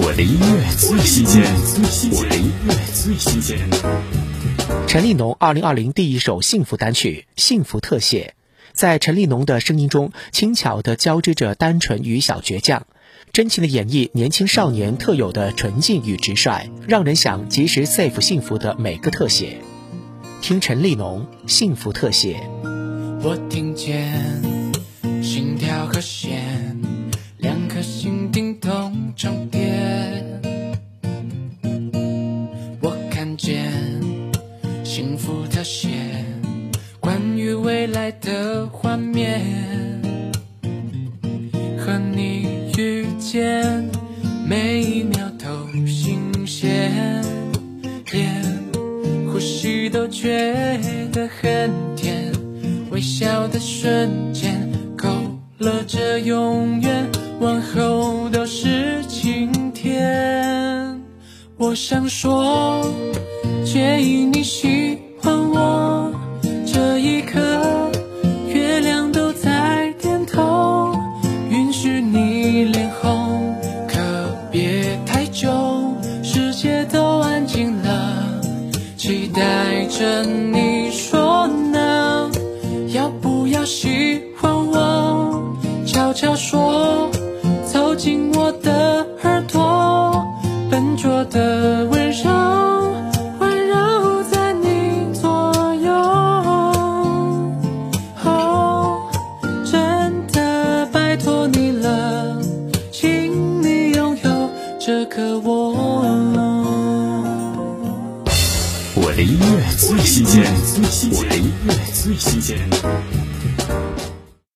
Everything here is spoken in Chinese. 我的音乐最新鲜，我的音乐最新鲜。陈立农2020第一首幸福单曲《幸福特写》，在陈立农的声音中，轻巧地交织着单纯与小倔强，真情的演绎年轻少年特有的纯净与直率，让人想及时 save 幸福的每个特写。听陈立农《幸福特写》。我听见心跳和弦，两颗心叮咚重叠，我看见幸福特写，关于未来的画面，和你遇见，每一秒都新鲜，连呼吸都觉得很甜，微笑的瞬间勾勒着永远，往后都是晴天。我想说，介意你喜欢我，这一刻月亮都在点头，允许你脸红，可别太久，世界都安静了，期待着你说呢，要不要喜欢我，悄悄说，走进我的耳朵，笨拙的温柔，温柔在你左右。哦，真的拜托你了，请你拥有这个我。我的音乐最新鲜，我的音乐最新鲜。